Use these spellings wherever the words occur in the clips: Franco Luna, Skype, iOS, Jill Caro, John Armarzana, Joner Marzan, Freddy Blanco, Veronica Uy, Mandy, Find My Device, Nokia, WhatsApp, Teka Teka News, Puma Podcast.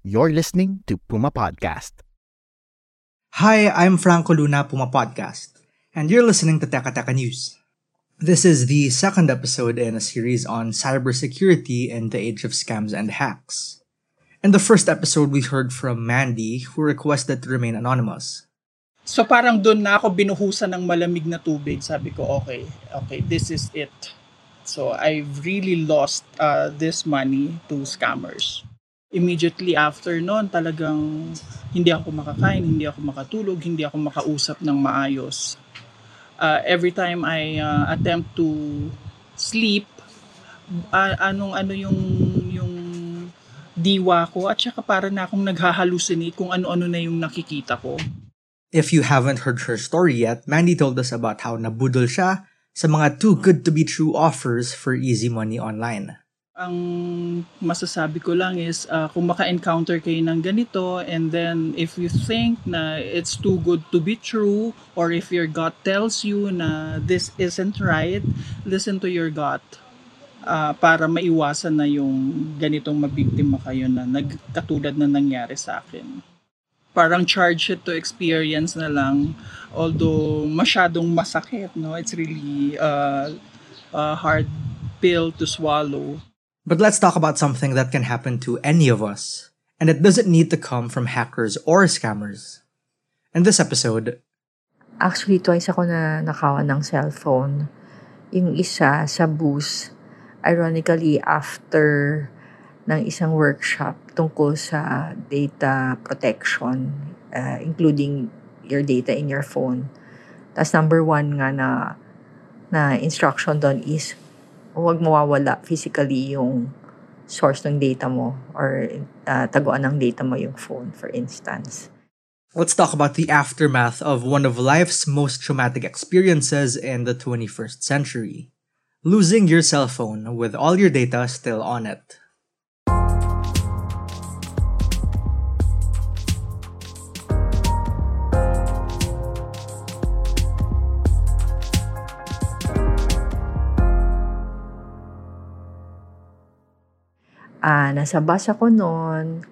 You're listening to Puma Podcast. Hi, I'm Franco Luna, Puma Podcast, and you're listening to Teka Teka News. This is the second episode in a series on cybersecurity in the age of scams and hacks. In the first episode, we heard from Mandy, who requested to remain anonymous. So parang doon na ako binuhusan ng malamig na tubig. Sabi ko, okay, this is it. So I've really lost this money to scammers. Immediately after noon, talagang hindi ako makakain, hindi ako makatulog, hindi ako makausap ng maayos. Every time I attempt to sleep, yung diwa ko at saka para na akong naghahalusinate kung ano-ano na yung nakikita ko. If you haven't heard her story yet, Mandy told us about how nabudol siya sa mga too good to be true offers for easy money online. Ang masasabi ko lang is kung maka-encounter kayo ng ganito, and then if you think na it's too good to be true or if your gut tells you na this isn't right, listen to your gut para maiwasan na yung ganitong mabiktima kayo na nagkatulad na nangyari sa akin. Parang charge it to experience na lang, although masyadong masakit, no? It's really a hard pill to swallow. But let's talk about something that can happen to any of us, and it doesn't need to come from hackers or scammers. In this episode... Actually, twice ako na nakawa ng cellphone. Yung isa sa bus, ironically, after ng isang workshop tungkol sa data protection, including your data in your phone. Tapos number 1 nga na instruction doon is huwag mawawala physically yung source ng data mo or taguan ng data mo yung phone, for instance. Let's talk about the aftermath of one of life's most traumatic experiences in the 21st century. Losing your cell phone with all your data still on it. Nasa bus ako noon,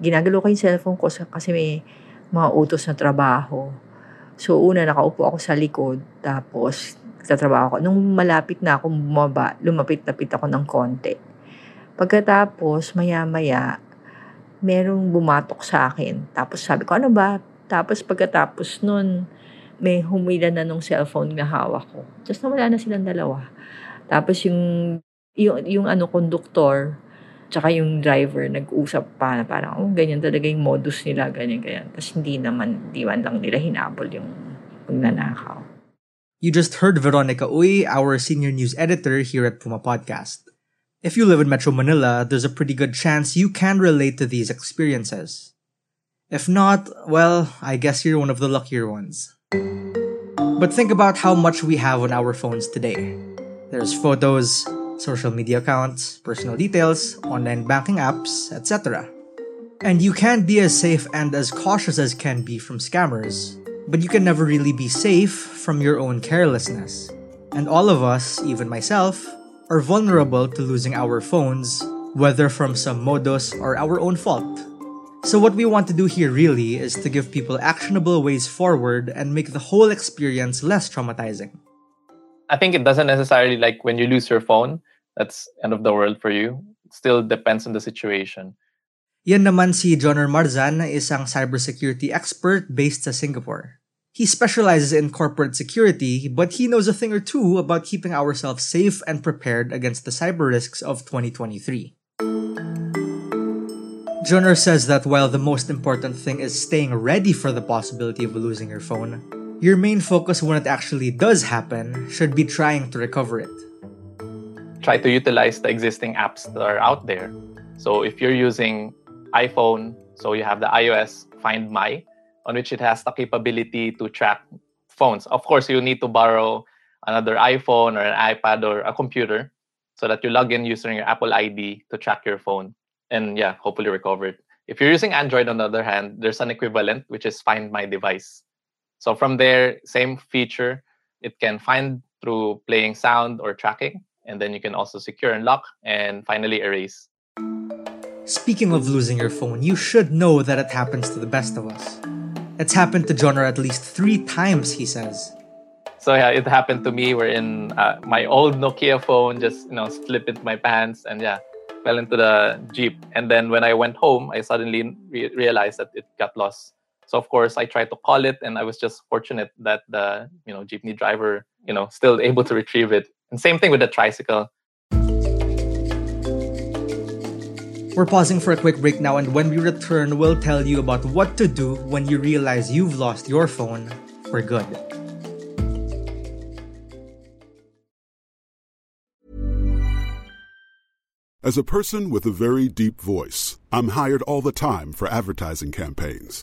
ginagalaw ko yung cellphone ko kasi may mga utos na trabaho. So una, nakaupo ako sa likod, tapos nagtatrabaho ako. Nung malapit na ako bumaba, lumapit-lapit ako ng konti. Pagkatapos, maya-maya, merong bumatok sa akin. Tapos sabi ko, ano ba? Tapos pagkatapos nun, may humila na nung cellphone na hawak ko. Tapos nawala na silang dalawa. Tapos yung conductor, tsaka yung driver, nag-usap pa na parang, ganyan talaga yung modus nila, ganyan-ganyan. Tapos di man lang nila hinabol yung pagnanakaw. You just heard Veronica Uy, our senior news editor here at Puma Podcast. If you live in Metro Manila, there's a pretty good chance you can relate to these experiences. If not, well, I guess you're one of the luckier ones. But think about how much we have on our phones today. There's photos, social media accounts, personal details, online banking apps, etc. And you can be as safe and as cautious as can be from scammers, but you can never really be safe from your own carelessness. And all of us, even myself, are vulnerable to losing our phones, whether from some modus or our own fault. So what we want to do here really is to give people actionable ways forward and make the whole experience less traumatizing. I think it doesn't necessarily, like, when you lose your phone, that's end of the world for you. It still depends on the situation. Yan naman si Joner Marzan, isang cybersecurity expert based sa Singapore. He specializes in corporate security, but he knows a thing or two about keeping ourselves safe and prepared against the cyber risks of 2023. Joner says that while the most important thing is staying ready for the possibility of losing your phone, your main focus when it actually does happen should be trying to recover it. Try to utilize the existing apps that are out there. So if you're using iPhone, so you have the iOS Find My, on which it has the capability to track phones. Of course, you need to borrow another iPhone or an iPad or a computer so that you log in using your Apple ID to track your phone and, yeah, hopefully recover it. If you're using Android, on the other hand, there's an equivalent, which is Find My Device. So from there, same feature. It can find through playing sound or tracking, and then you can also secure and lock and finally erase. Speaking of losing your phone, you should know that it happens to the best of us. It's happened to Joner at least 3 times, he says. So yeah, it happened to me. Wherein my old Nokia phone just slipped into my pants and fell into the jeep. And then when I went home, I suddenly realized that it got lost. So of course, I tried to call it, and I was just fortunate that the jeepney driver still able to retrieve it. And same thing with the tricycle. We're pausing for a quick break now, and when we return, we'll tell you about what to do when you realize you've lost your phone for good. As a person with a very deep voice, I'm hired all the time for advertising campaigns.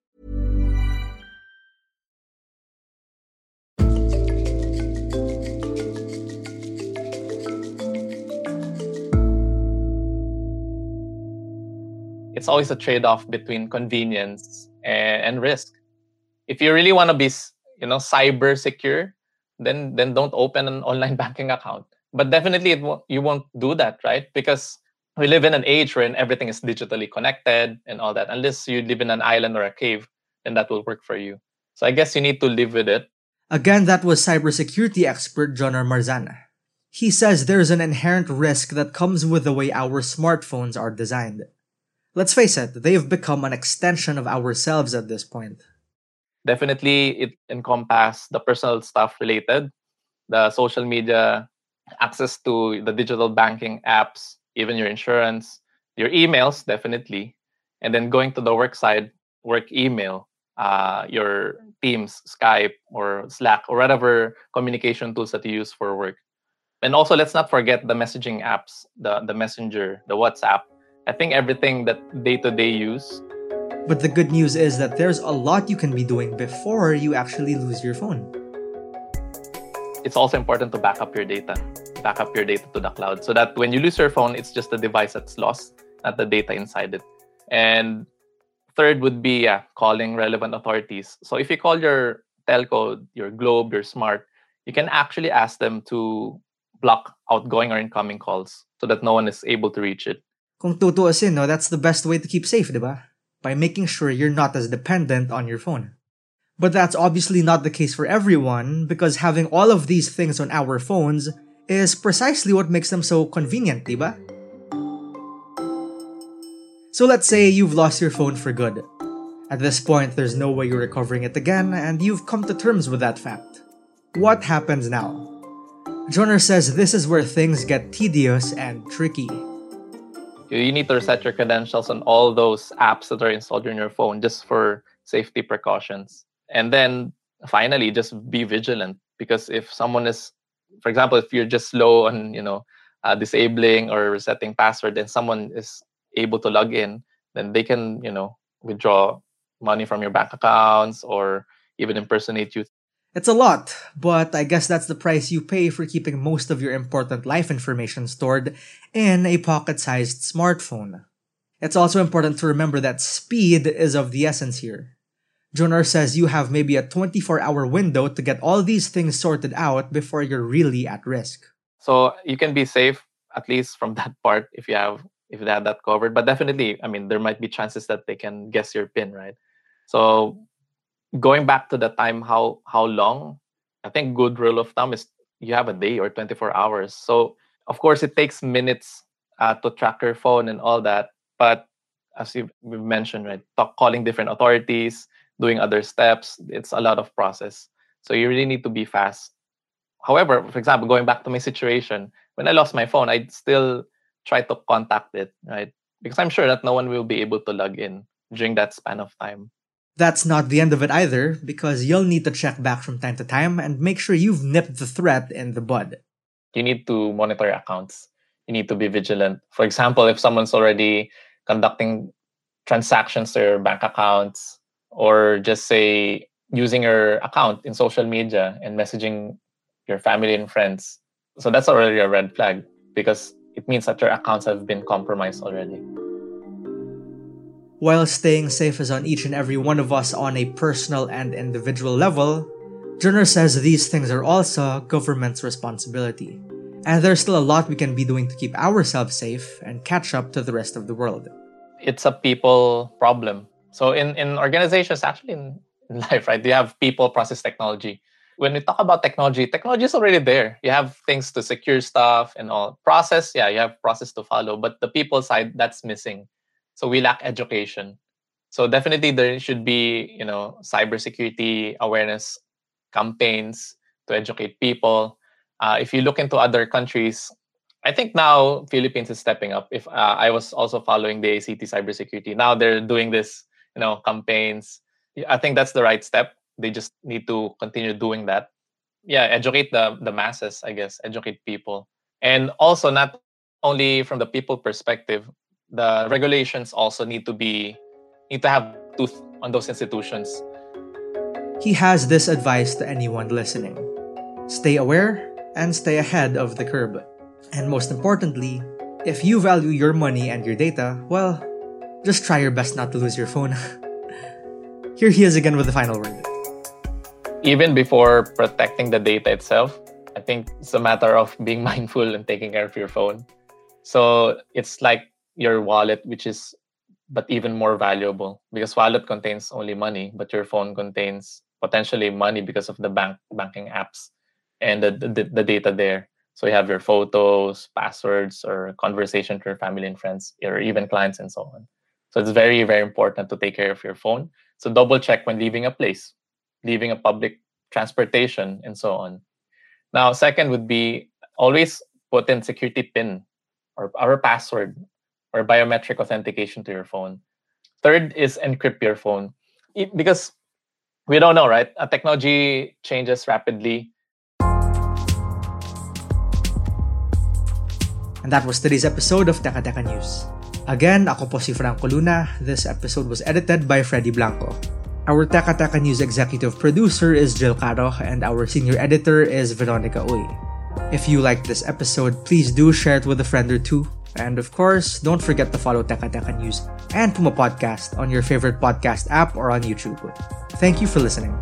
It's always a trade-off between convenience and risk. If you really want to be, cyber secure, then don't open an online banking account. But definitely, you won't do that, right? Because we live in an age where everything is digitally connected and all that. Unless you live in an island or a cave, then that will work for you. So I guess you need to live with it. Again, that was cybersecurity expert John Armarzana. He says there's an inherent risk that comes with the way our smartphones are designed. Let's face it, they've become an extension of ourselves at this point. Definitely, it encompasses the personal stuff related, the social media, access to the digital banking apps, even your insurance, your emails, definitely. And then going to the work side, work email, your Teams, Skype, or Slack, or whatever communication tools that you use for work. And also, let's not forget the messaging apps, the Messenger, the WhatsApp. I think everything that day-to-day use. But the good news is that there's a lot you can be doing before you actually lose your phone. It's also important to back up your data to the cloud so that when you lose your phone, it's just the device that's lost, not the data inside it. And third would be calling relevant authorities. So if you call your telco, your Globe, your Smart, you can actually ask them to block outgoing or incoming calls so that no one is able to reach it. Kung tutuusin, that's the best way to keep safe, diba? By making sure you're not as dependent on your phone. But that's obviously not the case for everyone because having all of these things on our phones is precisely what makes them so convenient, diba? So let's say you've lost your phone for good. At this point, there's no way you're recovering it again and you've come to terms with that fact. What happens now? Joner says this is where things get tedious and tricky. You need to reset your credentials on all those apps that are installed on your phone just for safety precautions. And then finally, just be vigilant because if someone is, for example, if you're just low on, disabling or resetting password, and someone is able to log in, then they can, you know, withdraw money from your bank accounts or even impersonate you. It's a lot, but I guess that's the price you pay for keeping most of your important life information stored in a pocket-sized smartphone. It's also important to remember that speed is of the essence here. Joner says you have maybe a 24-hour window to get all these things sorted out before you're really at risk. So you can be safe, at least from that part, if you have that covered. But definitely, I mean, there might be chances that they can guess your PIN, right? So going back to the time, how long, I think good rule of thumb is you have a day or 24 hours. So, of course, it takes minutes to track your phone and all that. But as we've mentioned, right, calling different authorities, doing other steps, it's a lot of process. So you really need to be fast. However, for example, going back to my situation, when I lost my phone, I still try to contact it, right? Because I'm sure that no one will be able to log in during that span of time. That's not the end of it either, because you'll need to check back from time to time and make sure you've nipped the threat in the bud. You need to monitor your accounts. You need to be vigilant. For example, if someone's already conducting transactions to your bank accounts, or just say using your account in social media and messaging your family and friends. So that's already a red flag because it means that your accounts have been compromised already. While staying safe is on each and every one of us on a personal and individual level, Joner says these things are also government's responsibility. And there's still a lot we can be doing to keep ourselves safe and catch up to the rest of the world. It's a people problem. So in organizations, actually in life, right, you have people, process, technology. When we talk about technology is already there. You have things to secure stuff and all. Process, yeah, you have process to follow. But the people side, that's missing. So we lack education. So definitely there should be, you know, cybersecurity awareness campaigns to educate people. If you look into other countries, I think now Philippines is stepping up. If I was also following the ACT cybersecurity. Now they're doing this, you know, campaigns. I think that's the right step. They just need to continue doing that. Yeah, educate the masses, I guess. Educate people. And also not only from the people perspective, the regulations also need to have tooth on those institutions. He has this advice to anyone listening. Stay aware and stay ahead of the curve. And most importantly, if you value your money and your data, well, just try your best not to lose your phone. Here he is again with the final word. Even before protecting the data itself, I think it's a matter of being mindful and taking care of your phone. So it's like your wallet, but even more valuable, because wallet contains only money, but your phone contains potentially money because of the banking apps and the data there. So you have your photos, passwords, or conversation to your family and friends, or even clients and so on. So it's very, very important to take care of your phone. So double check when leaving a place, leaving a public transportation, and so on. Now, second would be always put in security PIN or password or biometric authentication to your phone. Third is encrypt your phone. Because we don't know, right? Technology changes rapidly. And that was today's episode of Teka Teka News. Again, ako po si Franco Luna. This episode was edited by Freddy Blanco. Our Teka Teka News executive producer is Jill Caro, and our senior editor is Veronica Uy. If you liked this episode, please do share it with a friend or two. And of course, don't forget to follow Teka Teka News and Puma Podcast on your favorite podcast app or on YouTube. Thank you for listening.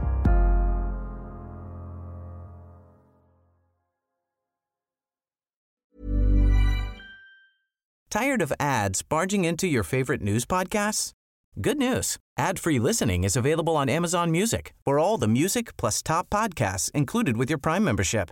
Tired of ads barging into your favorite news podcasts? Good news. Ad-free listening is available on Amazon Music for all the music plus top podcasts included with your Prime membership.